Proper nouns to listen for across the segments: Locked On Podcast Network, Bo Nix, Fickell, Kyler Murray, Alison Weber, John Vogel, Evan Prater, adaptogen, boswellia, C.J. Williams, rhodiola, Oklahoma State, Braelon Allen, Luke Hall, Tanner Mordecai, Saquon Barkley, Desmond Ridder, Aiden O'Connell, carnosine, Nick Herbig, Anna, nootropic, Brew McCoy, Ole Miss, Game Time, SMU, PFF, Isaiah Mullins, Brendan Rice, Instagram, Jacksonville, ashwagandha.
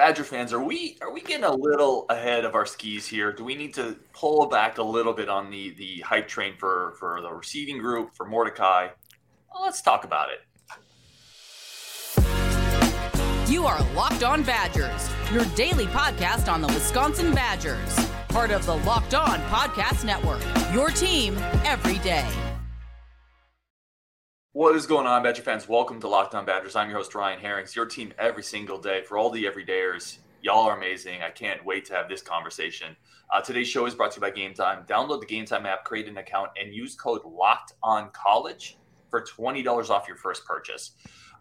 Badger fans, are we getting a little ahead of our skis here? Do we need to pull back a little bit on the hype train for the receiving group, for Mordecai? Well, let's talk about it. You are Locked On Badgers, your daily podcast on the Wisconsin Badgers, part of the Locked On Podcast Network, your team every day. What is going on, Badger fans? Welcome to Locked On Badgers. I'm your host, Ryan Herrings, your team every single day. For all the everydayers, y'all are amazing. I can't wait to have this conversation. Today's show is brought to you by Game Time. Download the Game Time app, create an account, and use code LOCKEDONCOLLEGE for $20 off your first purchase.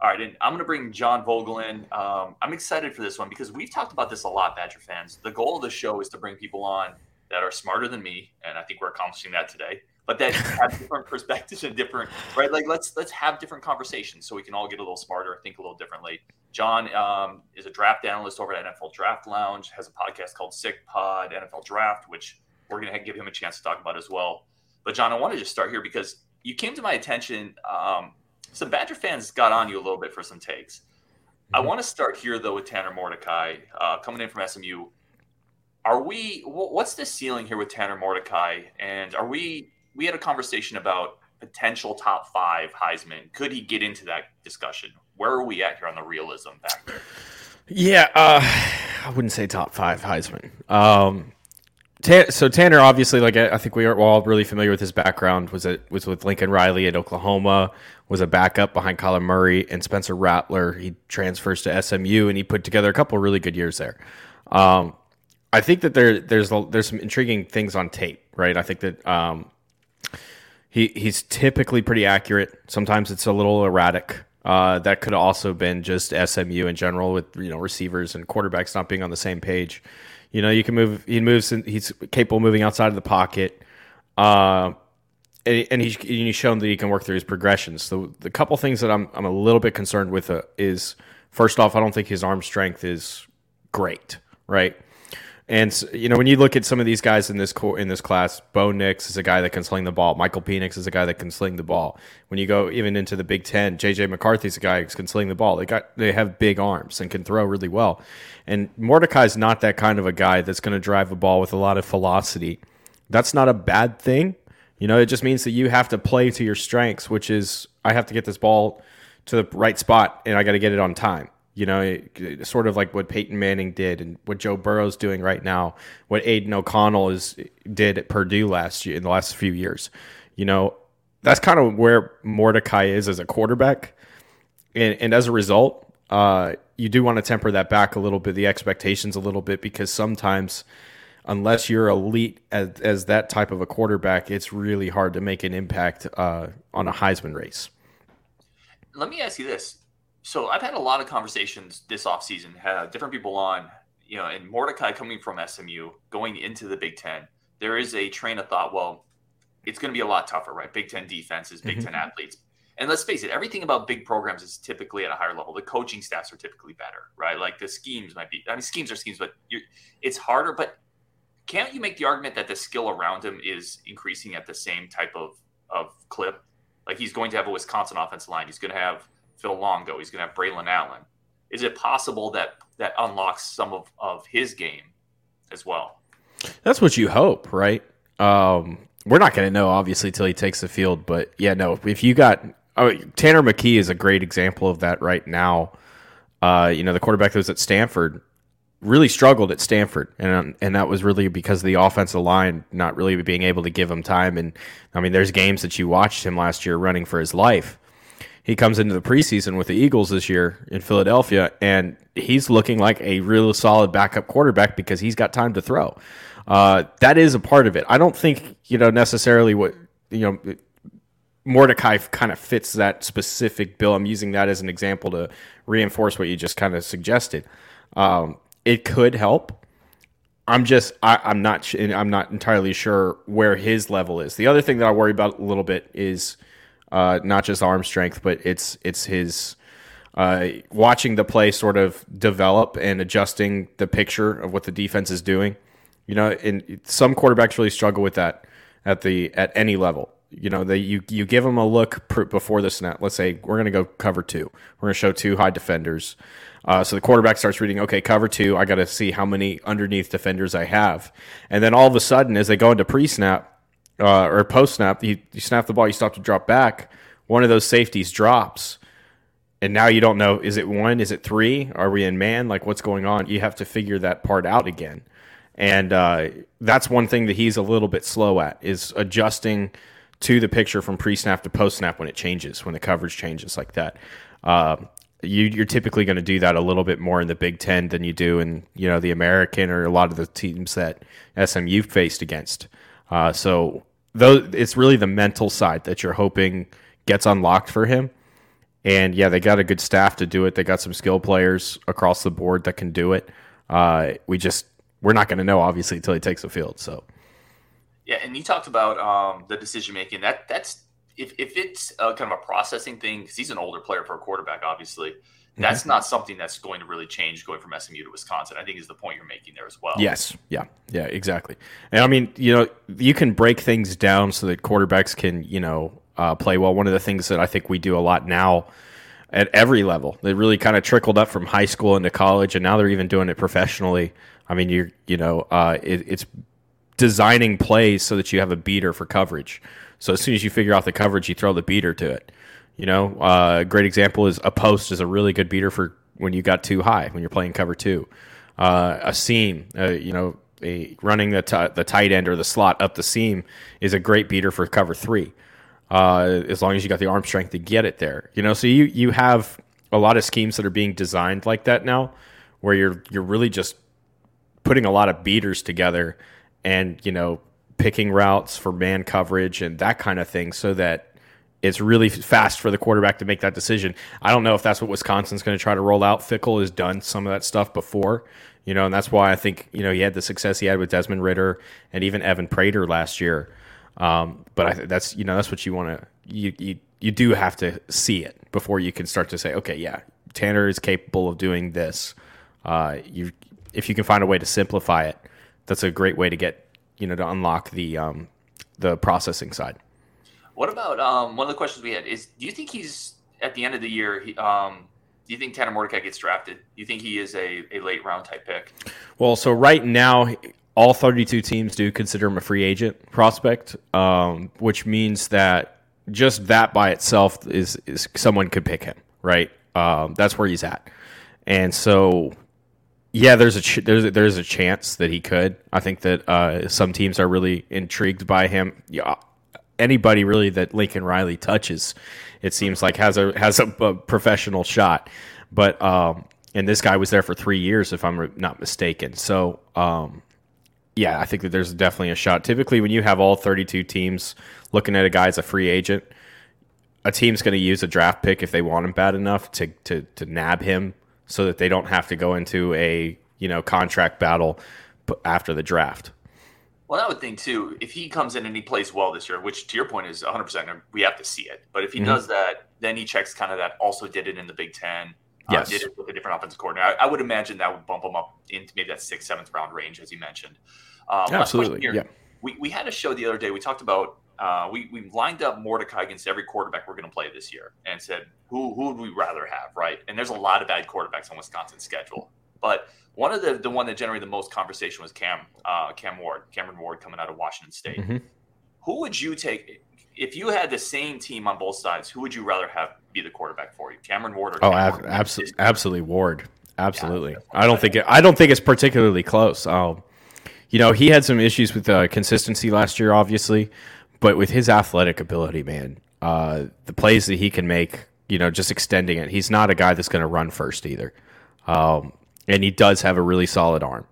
All right, and I'm going to bring John Vogel in. I'm excited for this one because we've talked about this a lot, Badger fans. The goal of the show is to bring people on that are smarter than me, and I think we're accomplishing that today. But that have different perspectives and different, right? Like let's have different conversations so we can all get a little smarter, think a little differently. John is a draft analyst over at NFL Draft Lounge, has a podcast called Sick Pod NFL Draft, which we're going to give him a chance to talk about as well. But John, I want to just start here because you came to my attention. Some Badger fans got on you a little bit for some takes. Mm-hmm. I want to start here though with Tanner Mordecai coming in from SMU. What's the ceiling here with Tanner Mordecai, and we had a conversation about potential top five Heisman. Could he get into that discussion? Where are we at here on the realism factor? Yeah, I wouldn't say top five Heisman. So Tanner, obviously, like I think we are all really familiar with his background. Was with Lincoln Riley at Oklahoma, was a backup behind Kyler Murray and Spencer Rattler. He transfers to SMU, and he put together a couple of really good years there. I think that there's some intriguing things on tape, right? I think that He's typically pretty accurate. Sometimes it's a little erratic. That could also been just SMU in general with receivers and quarterbacks not being on the same page. He moves. And he's capable of moving outside of the pocket, and he's shown that he can work through his progressions. So the couple things that I'm a little bit concerned with is, first off, I don't think his arm strength is great, right? And when you look at some of these guys in this class, Bo Nix is a guy that can sling the ball. Michael Penix is a guy that can sling the ball. When you go even into the Big Ten, J.J. McCarthy's a guy who can sling the ball. They have big arms and can throw really well. And Mordecai's not that kind of a guy that's going to drive a ball with a lot of velocity. That's not a bad thing. It just means that you have to play to your strengths, which is I have to get this ball to the right spot and I got to get it on time. Sort of like what Peyton Manning did and what Joe Burrow's doing right now, what Aiden O'Connell did at Purdue last year in the last few years. That's kind of where Mordecai is as a quarterback. And as a result, you do want to temper that back a little bit, the expectations a little bit, because sometimes unless you're elite as that type of a quarterback, it's really hard to make an impact on a Heisman race. Let me ask you this. So I've had a lot of conversations this offseason, had different people on, and Mordecai coming from SMU, going into the Big Ten, there is a train of thought, well, it's going to be a lot tougher, right? Big Ten defenses, Big Ten athletes. And let's face it, everything about big programs is typically at a higher level. The coaching staffs are typically better, right? Like the schemes might be, schemes are schemes, but it's harder. But can't you make the argument that the skill around him is increasing at the same type of clip? Like he's going to have a Wisconsin offensive line. He's going to have Phil Longo. He's going to have Braelon Allen. Is it possible that unlocks some of his game as well? That's what you hope, right? We're not going to know, obviously, till he takes the field. But, if you got Tanner McKee is a great example of that right now. The quarterback that was at Stanford really struggled at Stanford, and that was really because of the offensive line not really being able to give him time. And, there's games that you watched him last year running for his life. He comes into the preseason with the Eagles this year in Philadelphia, and he's looking like a real solid backup quarterback because he's got time to throw. That is a part of it. I don't think, necessarily what, Mordecai kind of fits that specific bill. I'm using that as an example to reinforce what you just kind of suggested. It could help. I'm not entirely sure where his level is. The other thing that I worry about a little bit is not just arm strength, but it's his watching the play sort of develop and adjusting the picture of what the defense is doing. And some quarterbacks really struggle with that at any level. you know, you give them a look before the snap. Let's say we're going to go cover two. We're going to show two high defenders. So the quarterback starts reading, okay, cover two. I got to see how many underneath defenders I have. And then all of a sudden, as they go into pre-snap or post-snap, you snap the ball, you stop to drop back. One of those safeties drops. And now you don't know, is it one? Is it three? Are we in man? Like, what's going on? You have to figure that part out again. And that's one thing that he's a little bit slow at, is adjusting to the picture from pre-snap to post-snap when it changes, when the coverage changes like that. You're typically going to do that a little bit more in the Big Ten than you do in, you know, the American or a lot of the teams that SMU faced against. So it's really the mental side that you're hoping gets unlocked for him. And, yeah, they got a good staff to do it. They got some skill players across the board that can do it. We're not going to know, obviously, until he takes the field. So, yeah, and you talked about the decision-making. That's if it's kind of a processing thing, because he's an older player for a quarterback, obviously, that's not something that's going to really change going from SMU to Wisconsin, I think is the point you're making there as well. Yes, yeah, exactly. And, I mean, you know, you can break things down so that quarterbacks can, you know, play well. One of the things that I think we do a lot now at every level, they really kind of trickled up from high school into college, and now they're even doing it professionally. I mean, it's designing plays so that you have a beater for coverage. So as soon as you figure out the coverage, you throw the beater to it. You know, a great example is a post is a really good beater for when you got too high, when you're playing cover two. A seam, running the tight end or the slot up the seam is a great beater for cover three. As long as you got the arm strength to get it there, you know, so you have a lot of schemes that are being designed like that now, where you're really just putting a lot of beaters together and, you know, picking routes for man coverage and that kind of thing, so that it's really fast for the quarterback to make that decision. I don't know if that's what Wisconsin's going to try to roll out. Fickell has done some of that stuff before, you know, and that's why I think, you know, he had the success he had with Desmond Ridder and even Evan Prater last year. But that's what you want to, you do have to see it before you can start to say, okay, yeah, Tanner is capable of doing this. If you can find a way to simplify it, that's a great way to get, you know, to unlock the processing side. What about, one of the questions we had is, do you think he's at the end of the year, do you think Tanner Mordecai gets drafted? Do you think he is a late round type pick? Well, so right now, all 32 teams do consider him a free agent prospect, which means that just that by itself is someone could pick him, right? That's where he's at. And so, yeah, there's a chance that he could. I think that some teams are really intrigued by him. Yeah, anybody really that Lincoln Riley touches, it seems like has a professional shot. But and this guy was there for 3 years, if I'm not mistaken. So. Yeah, I think that there's definitely a shot. Typically, when you have all 32 teams looking at a guy as a free agent, a team's going to use a draft pick if they want him bad enough to nab him, so that they don't have to go into a, you know, contract battle after the draft. Well, I would think too, if he comes in and he plays well this year, which to your point is 100%, we have to see it. But if he does that, then he checks kind of that also did it in the Big Ten. Yes. Did it with a different offensive coordinator. I would imagine that would bump him up into maybe that 6th, 7th round range, as you mentioned. Absolutely. Here, yeah. We had a show the other day. We talked about we lined up Mordecai against every quarterback we're going to play this year and said, who would we rather have, right? And there's a lot of bad quarterbacks on Wisconsin's schedule. But one of the one that generated the most conversation was Cameron Ward coming out of Washington State. Mm-hmm. Who would you take if you had the same team on both sides? Who would you rather have be the quarterback for you, Cameron Ward or Cameron Ward? Absolutely Ward. Absolutely. Yeah, I don't think it's particularly close. You know, he had some issues with consistency last year, obviously, but with his athletic ability, man, the plays that he can make, you know, just extending it. He's not a guy that's going to run first either. And he does have a really solid arm.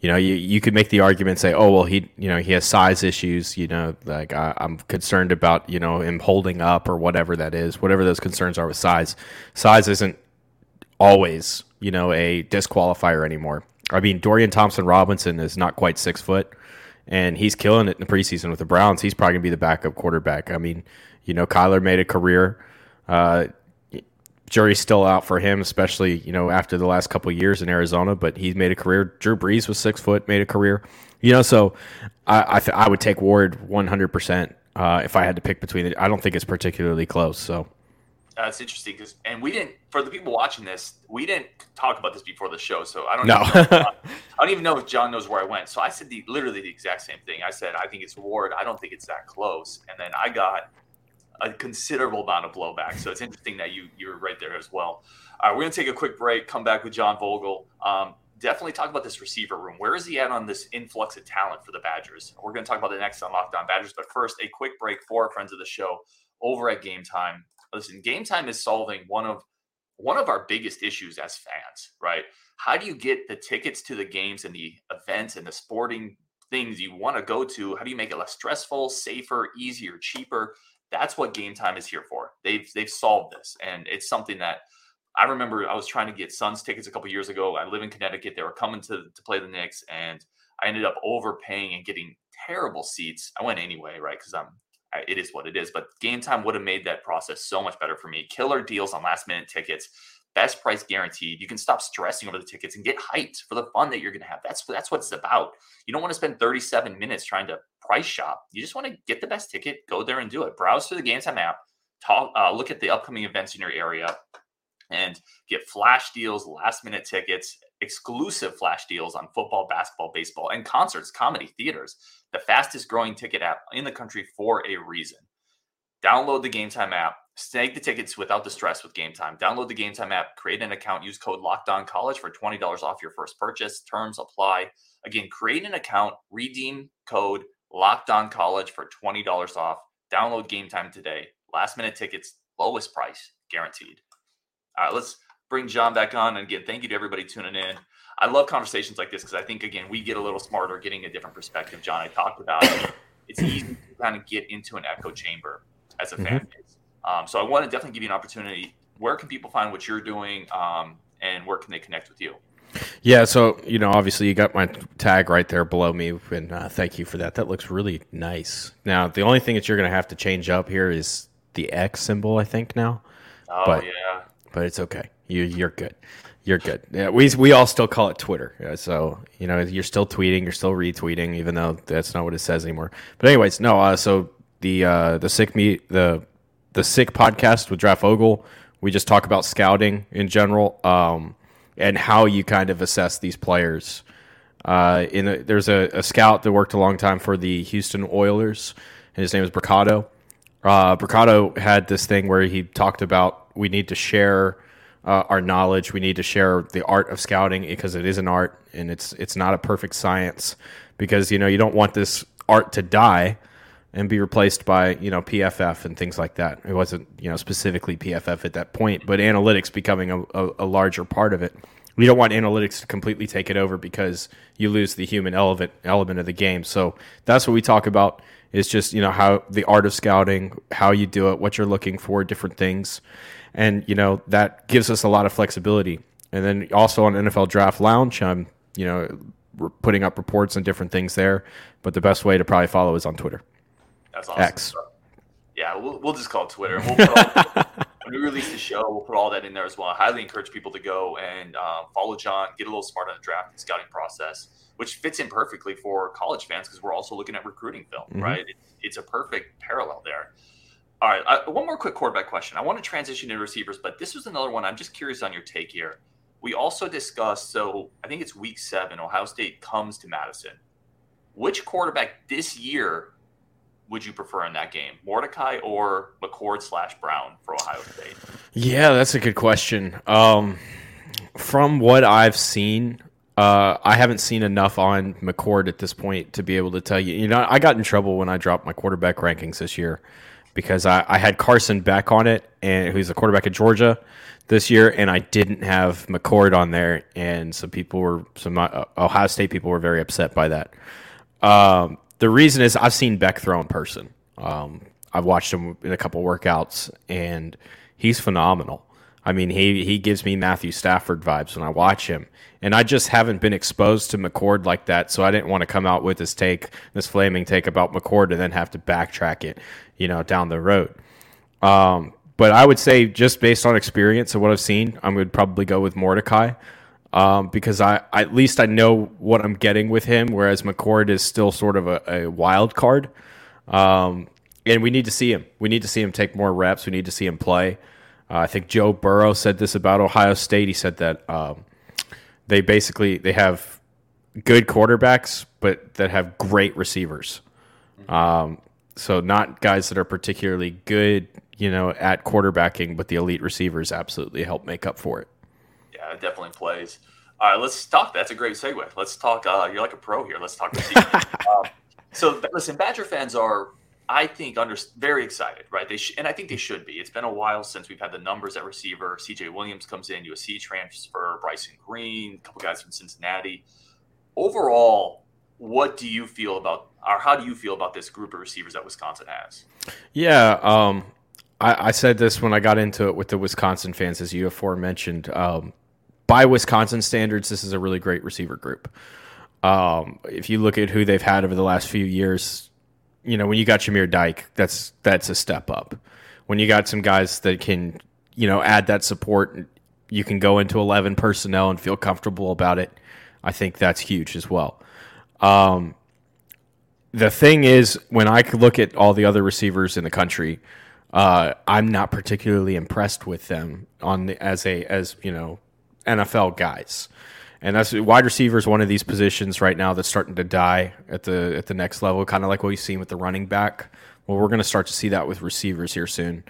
You know, you could make the argument, say, oh, well, he has size issues, you know, like I'm concerned about, you know, him holding up or whatever that is, whatever those concerns are with size. Size isn't always, you know, a disqualifier anymore. I mean, Dorian Thompson-Robinson is not quite 6 foot, and he's killing it in the preseason with the Browns. He's probably going to be the backup quarterback. I mean, you know, Kyler made a career. Jury's still out for him, especially, you know, after the last couple of years in Arizona, but he's made a career. Drew Brees was 6 foot, made a career. You know, so I would take Ward 100%. if I had to pick between it. I don't think it's particularly close. So it's interesting because, and we didn't, for the people watching this, we didn't talk about this before the show. So I don't know. I don't even know if John knows where I went. So I said literally the exact same thing. I said, I think it's Ward. I don't think it's that close. And then I got a considerable amount of blowback. So it's interesting that you're right there as well. All right, we're going to take a quick break, come back with John Vogel. Definitely talk about this receiver room. Where is he at on this influx of talent for the Badgers? We're going to talk about the next on Locked On Badgers, but first, a quick break for our friends of the show over at Game Time. Listen, Game Time is solving one of our biggest issues as fans, right? How do you get the tickets to the games and the events and the sporting things you want to go to? How do you make it less stressful, safer, easier, cheaper? That's what Game Time is here for. They've solved this, and it's something that I remember I was trying to get Suns tickets a couple years ago. I live in Connecticut. They were coming to play the Knicks, and I ended up overpaying and getting terrible seats. I went anyway, right, because it is what it is. But Game Time would have made that process so much better for me. Killer deals on last-minute tickets, best price guaranteed. You can stop stressing over the tickets and get hyped for the fun that you're going to have. That's what it's about. You don't want to spend 37 minutes trying to price shop. You just want to get the best ticket, go there and do it. Browse through the Game Time app, look at the upcoming events in your area, and get flash deals, last-minute tickets, exclusive flash deals on football, basketball, baseball, and concerts, comedy, theaters. The fastest-growing ticket app in the country for a reason. Download the Game Time app. Snag the tickets without the stress with Game Time. Download the Game Time app. Create an account. Use code LOCKEDONCollege for $20 off your first purchase. Terms apply. Again, create an account. Redeem code LOCKEDONCollege for $20 off. Download Game Time today. Last-minute tickets, lowest price, guaranteed. All right, let's bring John back on. And again, thank you to everybody tuning in. I love conversations like this because I think, again, we get a little smarter getting a different perspective. John, I talked about it. It's easy to kind of get into an echo chamber as a fan base. So I want to definitely give you an opportunity. Where can people find what you're doing and where can they connect with you? Yeah, so, obviously you got my tag right there below me, and thank you for that. That looks really nice. Now, the only thing that you're going to have to change up here is the X symbol, I think, now. Oh, but, yeah. But it's okay. You're good. You're good. Yeah, we all still call it Twitter. Yeah, so, you're still tweeting. You're still retweeting, even though that's not what it says anymore. But anyways, no. So the Sick Podcast with Draft Vogel, we just talk about scouting in general and how you kind of assess these players. There's a scout that worked a long time for the Houston Oilers, and his name is Bricado. Bricado had this thing where he talked about, we need to share our knowledge. We need to share the art of scouting because it is an art, and it's not a perfect science because, you don't want this art to die and be replaced by, PFF and things like that. It wasn't, specifically PFF at that point, but analytics becoming a larger part of it. We don't want analytics to completely take it over because you lose the human element of the game. So that's what we talk about is just, how the art of scouting, how you do it, what you're looking for, different things. And, that gives us a lot of flexibility. And then also on NFL Draft Lounge, I'm, putting up reports and different things there. But the best way to probably follow is on Twitter. That's awesome. X. Yeah, we'll just call it Twitter. We'll put all, when we release the show, we'll put all that in there as well. I highly encourage people to go and follow John, get a little smart on the draft and scouting process, which fits in perfectly for college fans because we're also looking at recruiting film, right? It's a perfect parallel there. All right, one more quick quarterback question. I want to transition to receivers, but this was another one. I'm just curious on your take here. We also discussed, so I think it's week 7, Ohio State comes to Madison. Which quarterback this year would you prefer in that game, Mordecai or McCord/Brown for Ohio State? Yeah, that's a good question. From what I've seen, I haven't seen enough on McCord at this point to be able to tell you. I got in trouble when I dropped my quarterback rankings this year because I had Carson Beck on it, and who's the quarterback of Georgia this year, and I didn't have McCord on there, and some Ohio State people were very upset by that. The reason is I've seen Beck throw in person. I've watched him in a couple workouts, and he's phenomenal. I mean, he gives me Matthew Stafford vibes when I watch him. And I just haven't been exposed to McCord like that, so I didn't want to come out with this flaming take about McCord and then have to backtrack it, down the road. But I would say just based on experience and what I've seen, I would probably go with Mordecai. Because I at least I know what I'm getting with him, whereas McCord is still sort of a wild card. And we need to see him. We need to see him take more reps. We need to see him play. I think Joe Burrow said this about Ohio State. He said that they have good quarterbacks, but that have great receivers. So not guys that are particularly good, at quarterbacking, but the elite receivers absolutely help make up for it. Yeah, it definitely plays. All right, let's talk. That's a great segue. Let's talk. You're like a pro here. Let's talk receiving. So listen, Badger fans are, I think, very excited, right? And I think they should be. It's been a while since we've had the numbers at receiver. C.J. Williams comes in, USC transfer, Bryson Green, a couple guys from Cincinnati. Overall, what do you feel about, or how do you feel about this group of receivers that Wisconsin has? Yeah, I said this when I got into it with the Wisconsin fans, as you aforementioned. By Wisconsin standards, this is a really great receiver group. If you look at who they've had over the last few years, when you got Jamar Dyke, that's a step up. When you got some guys that can, add that support, you can go into 11 personnel and feel comfortable about it. I think that's huge as well. The thing is, when I look at all the other receivers in the country, I'm not particularly impressed with them as NFL guys. And that's wide receiver is one of these positions right now that's starting to die at the next level, kind of like what we've seen with the running back. Well, we're going to start to see that with receivers here soon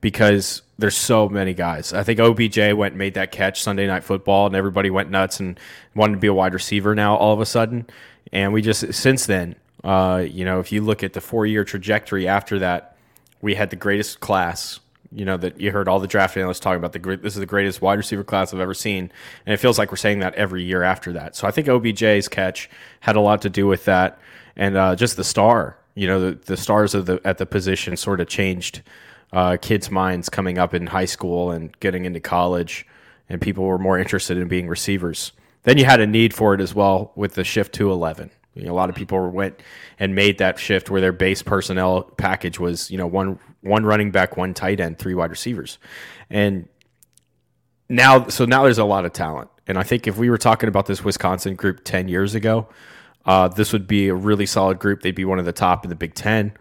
because there's so many guys. I think OBJ went and made that catch Sunday Night Football, and everybody went nuts and wanted to be a wide receiver now all of a sudden. And we just, since then, if you look at the 4-year trajectory after that, we had the greatest class. That you heard all the draft analysts talking about, this is the greatest wide receiver class I've ever seen. And it feels like we're saying that every year after that. So I think OBJ's catch had a lot to do with that. And just the star, the stars at the position sort of changed kids' minds coming up in high school and getting into college. And people were more interested in being receivers. Then you had a need for it as well with the shift to 11. A lot of people went and made that shift where their base personnel package was, one running back, one tight end, 3 wide receivers. And now there's a lot of talent. And I think if we were talking about this Wisconsin group 10 years ago, this would be a really solid group. They'd be one of the top in the Big Ten.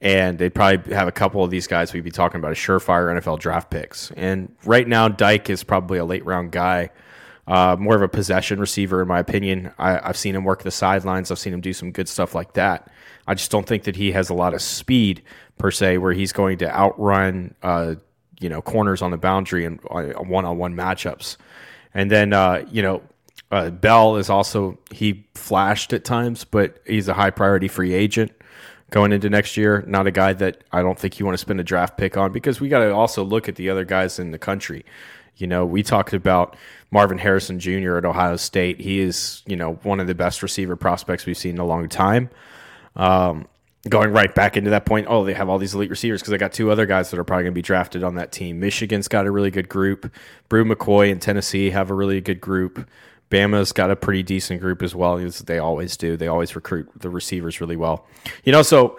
And they'd probably have a couple of these guys we'd be talking about as surefire NFL draft picks. And right now, Dyke is probably a late-round guy. More of a possession receiver, in my opinion. I've seen him work the sidelines. I've seen him do some good stuff like that. I just don't think that he has a lot of speed, per se, where he's going to outrun corners on the boundary and one-on-one matchups. And then, Bell is also, he flashed at times, but he's a high-priority free agent going into next year. Not a guy that I don't think you want to spend a draft pick on, because we got to also look at the other guys in the country. We talked about Marvin Harrison Jr. at Ohio State. He is, one of the best receiver prospects we've seen in a long time. Going right back into that point, they have all these elite receivers because they got 2 other guys that are probably going to be drafted on that team. Michigan's got a really good group. Brew McCoy and Tennessee have a really good group. Bama's got a pretty decent group as well, as they always do. They always recruit the receivers really well. So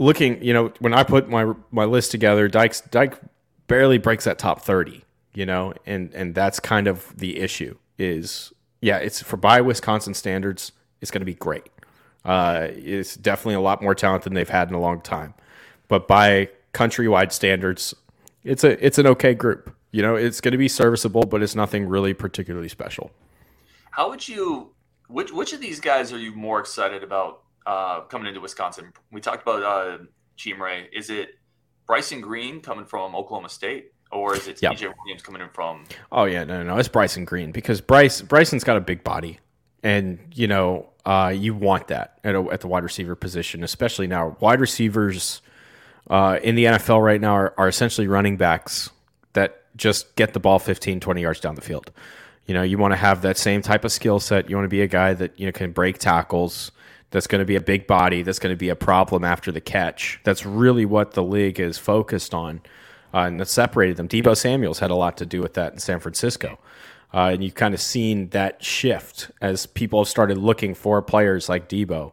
looking, when I put my list together, Dyke barely breaks that top 30. And that's kind of the issue is, it's by Wisconsin standards, it's going to be great. It's definitely a lot more talent than they've had in a long time. But by countrywide standards, it's an okay group. It's going to be serviceable, but it's nothing really particularly special. How would you – which of these guys are you more excited about coming into Wisconsin? We talked about Chimray. Is it Bryson Green coming from Oklahoma State? Or is it T.J. Williams coming in from? Oh, yeah, no, it's Bryson Green, because Bryson's got a big body. And, you want that at the wide receiver position, especially now. Wide receivers in the NFL right now are essentially running backs that just get the ball 15, 20 yards down the field. You want to have that same type of skill set. You want to be a guy that can break tackles. That's going to be a big body. That's going to be a problem after the catch. That's really what the league is focused on. And that separated them. Debo Samuel's had a lot to do with that in San Francisco. And you've kind of seen that shift as people have started looking for players like Debo.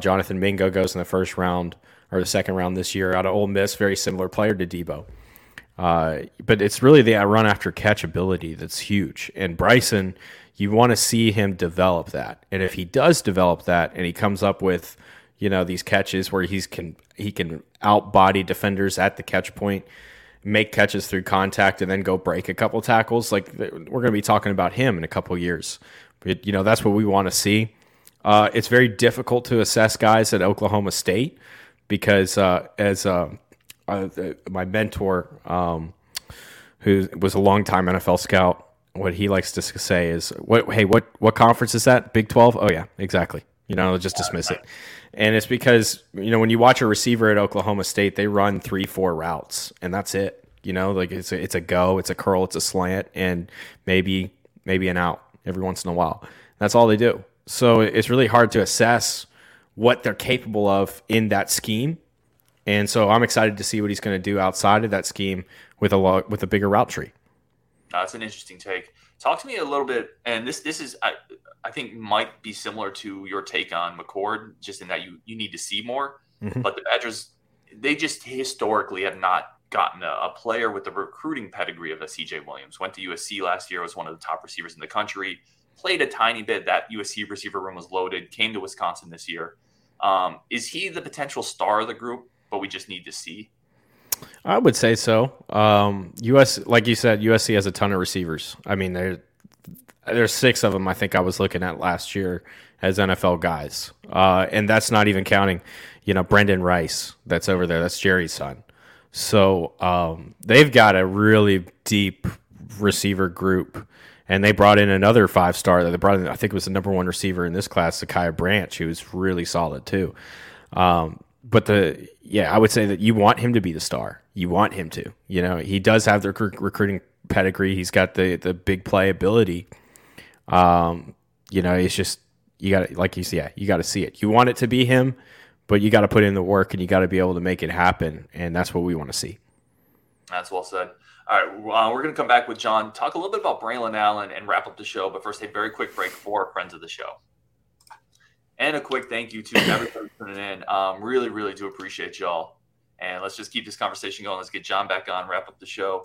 Jonathan Mingo goes in the first round or the second round this year out of Ole Miss, very similar player to Debo. But it's really the run after catch ability that's huge. And Bryson, you want to see him develop that. And if he does develop that and he comes up with you know, these catches where he can out-body defenders at the catch point, make catches through contact, and then go break a couple tackles. Like, we're going to be talking about him in a couple years. But, you know, that's what we want to see. It's very difficult to assess guys at Oklahoma State because my mentor, who was a longtime NFL scout, what he likes to say is, what conference is that? Big 12? Oh, yeah, exactly. You know, just dismiss it. And it's because, you know, when you watch a receiver at Oklahoma State, they run 3-4 routes, and that's it. You know, like it's a go, it's a curl, it's a slant, and maybe an out every once in a while. That's all they do. So it's really hard to assess what they're capable of in that scheme. And so I'm excited to see what he's going to do outside of that scheme with a bigger route tree. That's an interesting take. Talk to me a little bit, and this is I think might be similar to your take on McCord, just in that you need to see more. Mm-hmm. But the Badgers, they just historically have not gotten a player with the recruiting pedigree of a C.J. Williams. Went to USC last year, was one of the top receivers in the country, played a tiny bit. That USC receiver room was loaded, came to Wisconsin this year. Is he the potential star of the group, but we just need to see? I would say so. Like you said, USC has a ton of receivers. I mean, there's 6 of them I think I was looking at last year as NFL guys. And that's not even counting, you know, Brendan Rice that's over there. That's Jerry's son. So they've got a really deep receiver group. And they brought in another 5-star that they brought in. I think it was the number 1 receiver in this class, Zakiah Branch, who was really solid too. But I would say that you want him to be the star. You want him to. You know, he does have the recruiting pedigree. He's got the big play ability. You know, it's just you got to see it. You want it to be him, but you got to put in the work and you got to be able to make it happen. And that's what we want to see. That's well said. All right, we're going to come back with John, talk a little bit about Braelon Allen, and wrap up the show. But first, a very quick break for our friends of the show. And a quick thank you to everybody tuning in. Really, really do appreciate y'all. And let's just keep this conversation going. Let's get John back on, wrap up the show.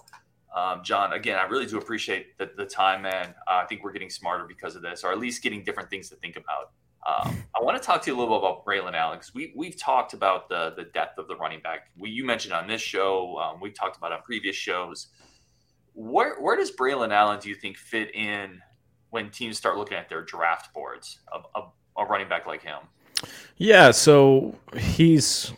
John, again, I really do appreciate the time, man. I think we're getting smarter because of this, or at least getting different things to think about. I want to talk to you a little bit about Braelon Allen, because we've talked about the depth of the running back. You mentioned on this show, we've talked about on previous shows. Where does Braelon Allen, do you think, fit in when teams start looking at their draft boards of a running back like him? Yeah, so he's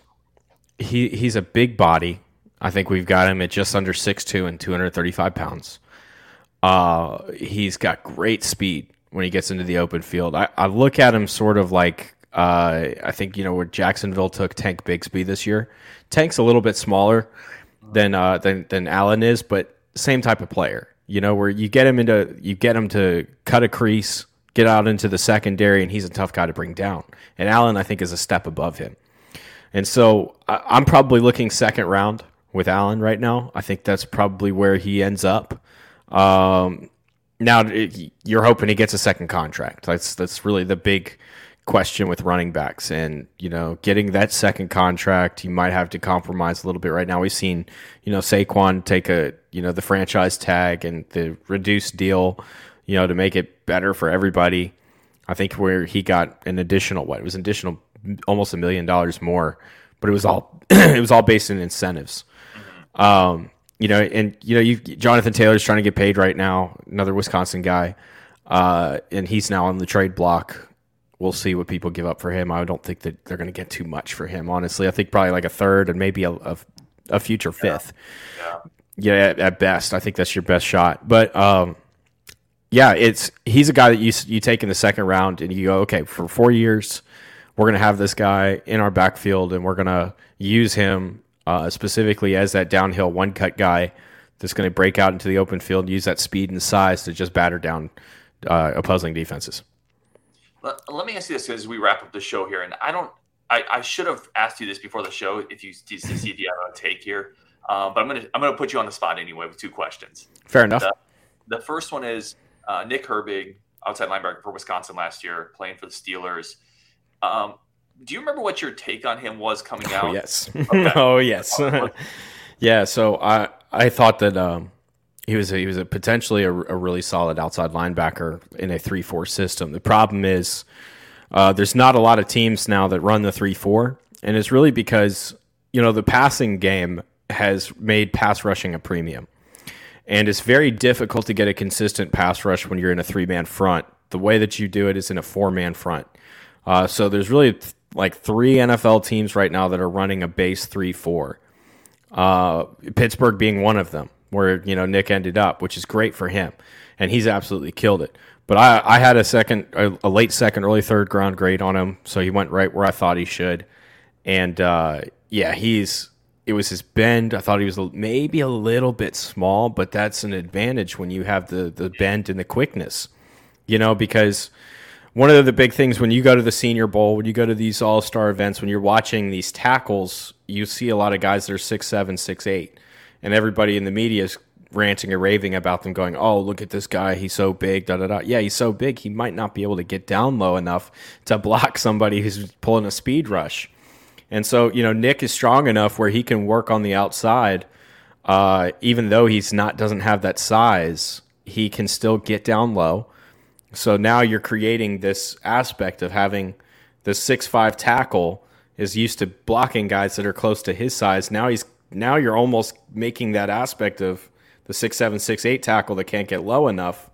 a big body. I think we've got him at just under 6'2" and 235 pounds. He's got great speed when he gets into the open field. I look at him sort of like, I think, you know, where Jacksonville took Tank Bigsby this year. Tank's a little bit smaller than Allen is, but same type of player, you know, where you get him to cut a crease, get out into the secondary, and he's a tough guy to bring down. And Allen, I think, is a step above him. And so I'm probably looking second round with Allen right now. I think that's probably where he ends up. Now, you're hoping he gets a second contract. That's really the big question with running backs. And, you know, getting that second contract, you might have to compromise a little bit right now. We've seen, you know, Saquon take the franchise tag and the reduced deal, you know, to make it better for everybody. I think where he got an additional, almost $1 million more, but it was all based on incentives. You know, and you know, Jonathan Taylor's trying to get paid right now, another Wisconsin guy, and he's now on the trade block. We'll see what people give up for him. I don't think that they're going to get too much for him, honestly. I think probably like a third and maybe a future fifth. Yeah, at best. I think that's your best shot, but. Yeah, he's a guy that you take in the second round and you go, okay, for 4 years, we're going to have this guy in our backfield and we're going to use him specifically as that downhill one-cut guy that's going to break out into the open field and use that speed and size to just batter down opposing defenses. Let me ask you this as we wrap up the show here, and I should have asked you this before the show to see if you had a take here, but I'm going to put you on the spot anyway with 2 questions. Fair enough. The first one is, Nick Herbig, outside linebacker for Wisconsin last year, playing for the Steelers. Do you remember what your take on him was coming out? Oh, yes. Okay. Oh, yes. Yeah, so I thought that he was potentially a really solid outside linebacker in a 3-4 system. The problem is There's not a lot of teams now that run the 3-4, and it's really because, you know, the passing game has made pass rushing a premium. And it's very difficult to get a consistent pass rush when you're in a 3-man front. The way that you do it is in a 4-man front. So there's really like three NFL teams right now that are running a base 3-4. Pittsburgh being one of them, where, you know, Nick ended up, which is great for him. And he's absolutely killed it. But I had a late second, early third round grade on him. So he went right where I thought he should. And it was his bend. I thought he was maybe a little bit small, but that's an advantage when you have the bend and the quickness, you know, because one of the big things when you go to the Senior Bowl, when you go to these all-star events, when you're watching these tackles, you see a lot of guys that are 6'7", 6'8", and everybody in the media is ranting and raving about them going, oh, look at this guy, he's so big, da-da-da. Yeah, he's so big, he might not be able to get down low enough to block somebody who's pulling a speed rush. And so, you know, Nick is strong enough where he can work on the outside, even though doesn't have that size, he can still get down low. So now you're creating this aspect of having the 6'5 tackle is used to blocking guys that are close to his size. Now you're almost making that aspect of the 6'7", 6'8 tackle that can't get low enough,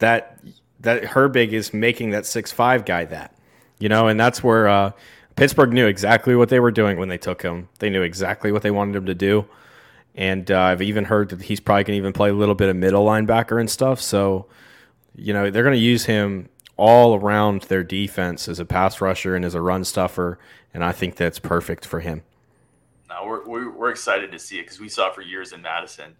that Herbig is making that 6'5 guy that, you know, and that's where Pittsburgh knew exactly what they were doing when they took him. They knew exactly what they wanted him to do. And I've even heard that he's probably going to even play a little bit of middle linebacker and stuff. So, you know, they're going to use him all around their defense as a pass rusher and as a run stuffer. And I think that's perfect for him. No, we're excited to see it because we saw it for years in Madison.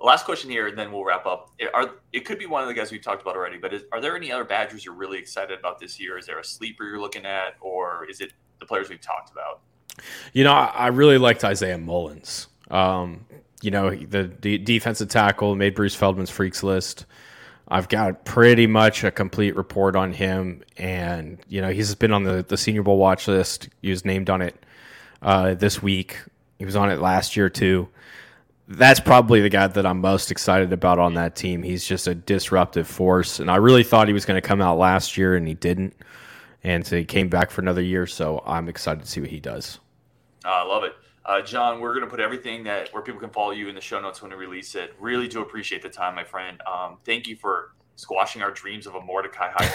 Last question here, and then we'll wrap up. It could be one of the guys we've talked about already, but are there any other Badgers you're really excited about this year? Is there a sleeper you're looking at, or is it the players we've talked about? You know, I really liked Isaiah Mullins. You know, the defensive tackle made Bruce Feldman's Freaks list. I've got pretty much a complete report on him, and, you know, he's been on the Senior Bowl watch list. He was named on it this week. He was on it last year, too. That's probably the guy that I'm most excited about on that team. He's just a disruptive force, and I really thought he was going to come out last year, and he didn't, and so he came back for another year, so I'm excited to see what he does. I love it. John, we're going to put everything where people can follow you in the show notes when we release it. Really do appreciate the time, my friend. Thank you for squashing our dreams of a Mordecai hire.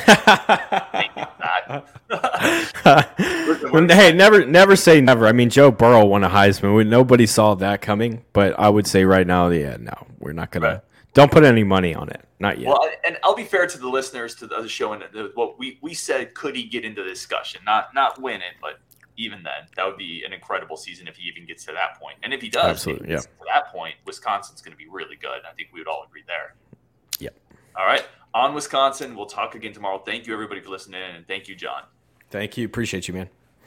Thank you for that. Hey, never say never. I mean, Joe Burrow won a Heisman. Nobody saw that coming, but I would say right now, yeah, no, we're not going to. Don't put any money on it. Not yet. Well, and I'll be fair to the listeners to the show and what we said, could he get into the discussion? Not win it, but even then, that would be an incredible season if he even gets to that point. And if he does, absolutely, yeah, to that point, Wisconsin's going to be really good. I think we would all agree there. Yep. All right. On Wisconsin, we'll talk again tomorrow. Thank you, everybody, for listening, and thank you, John. Thank you. Appreciate you, man.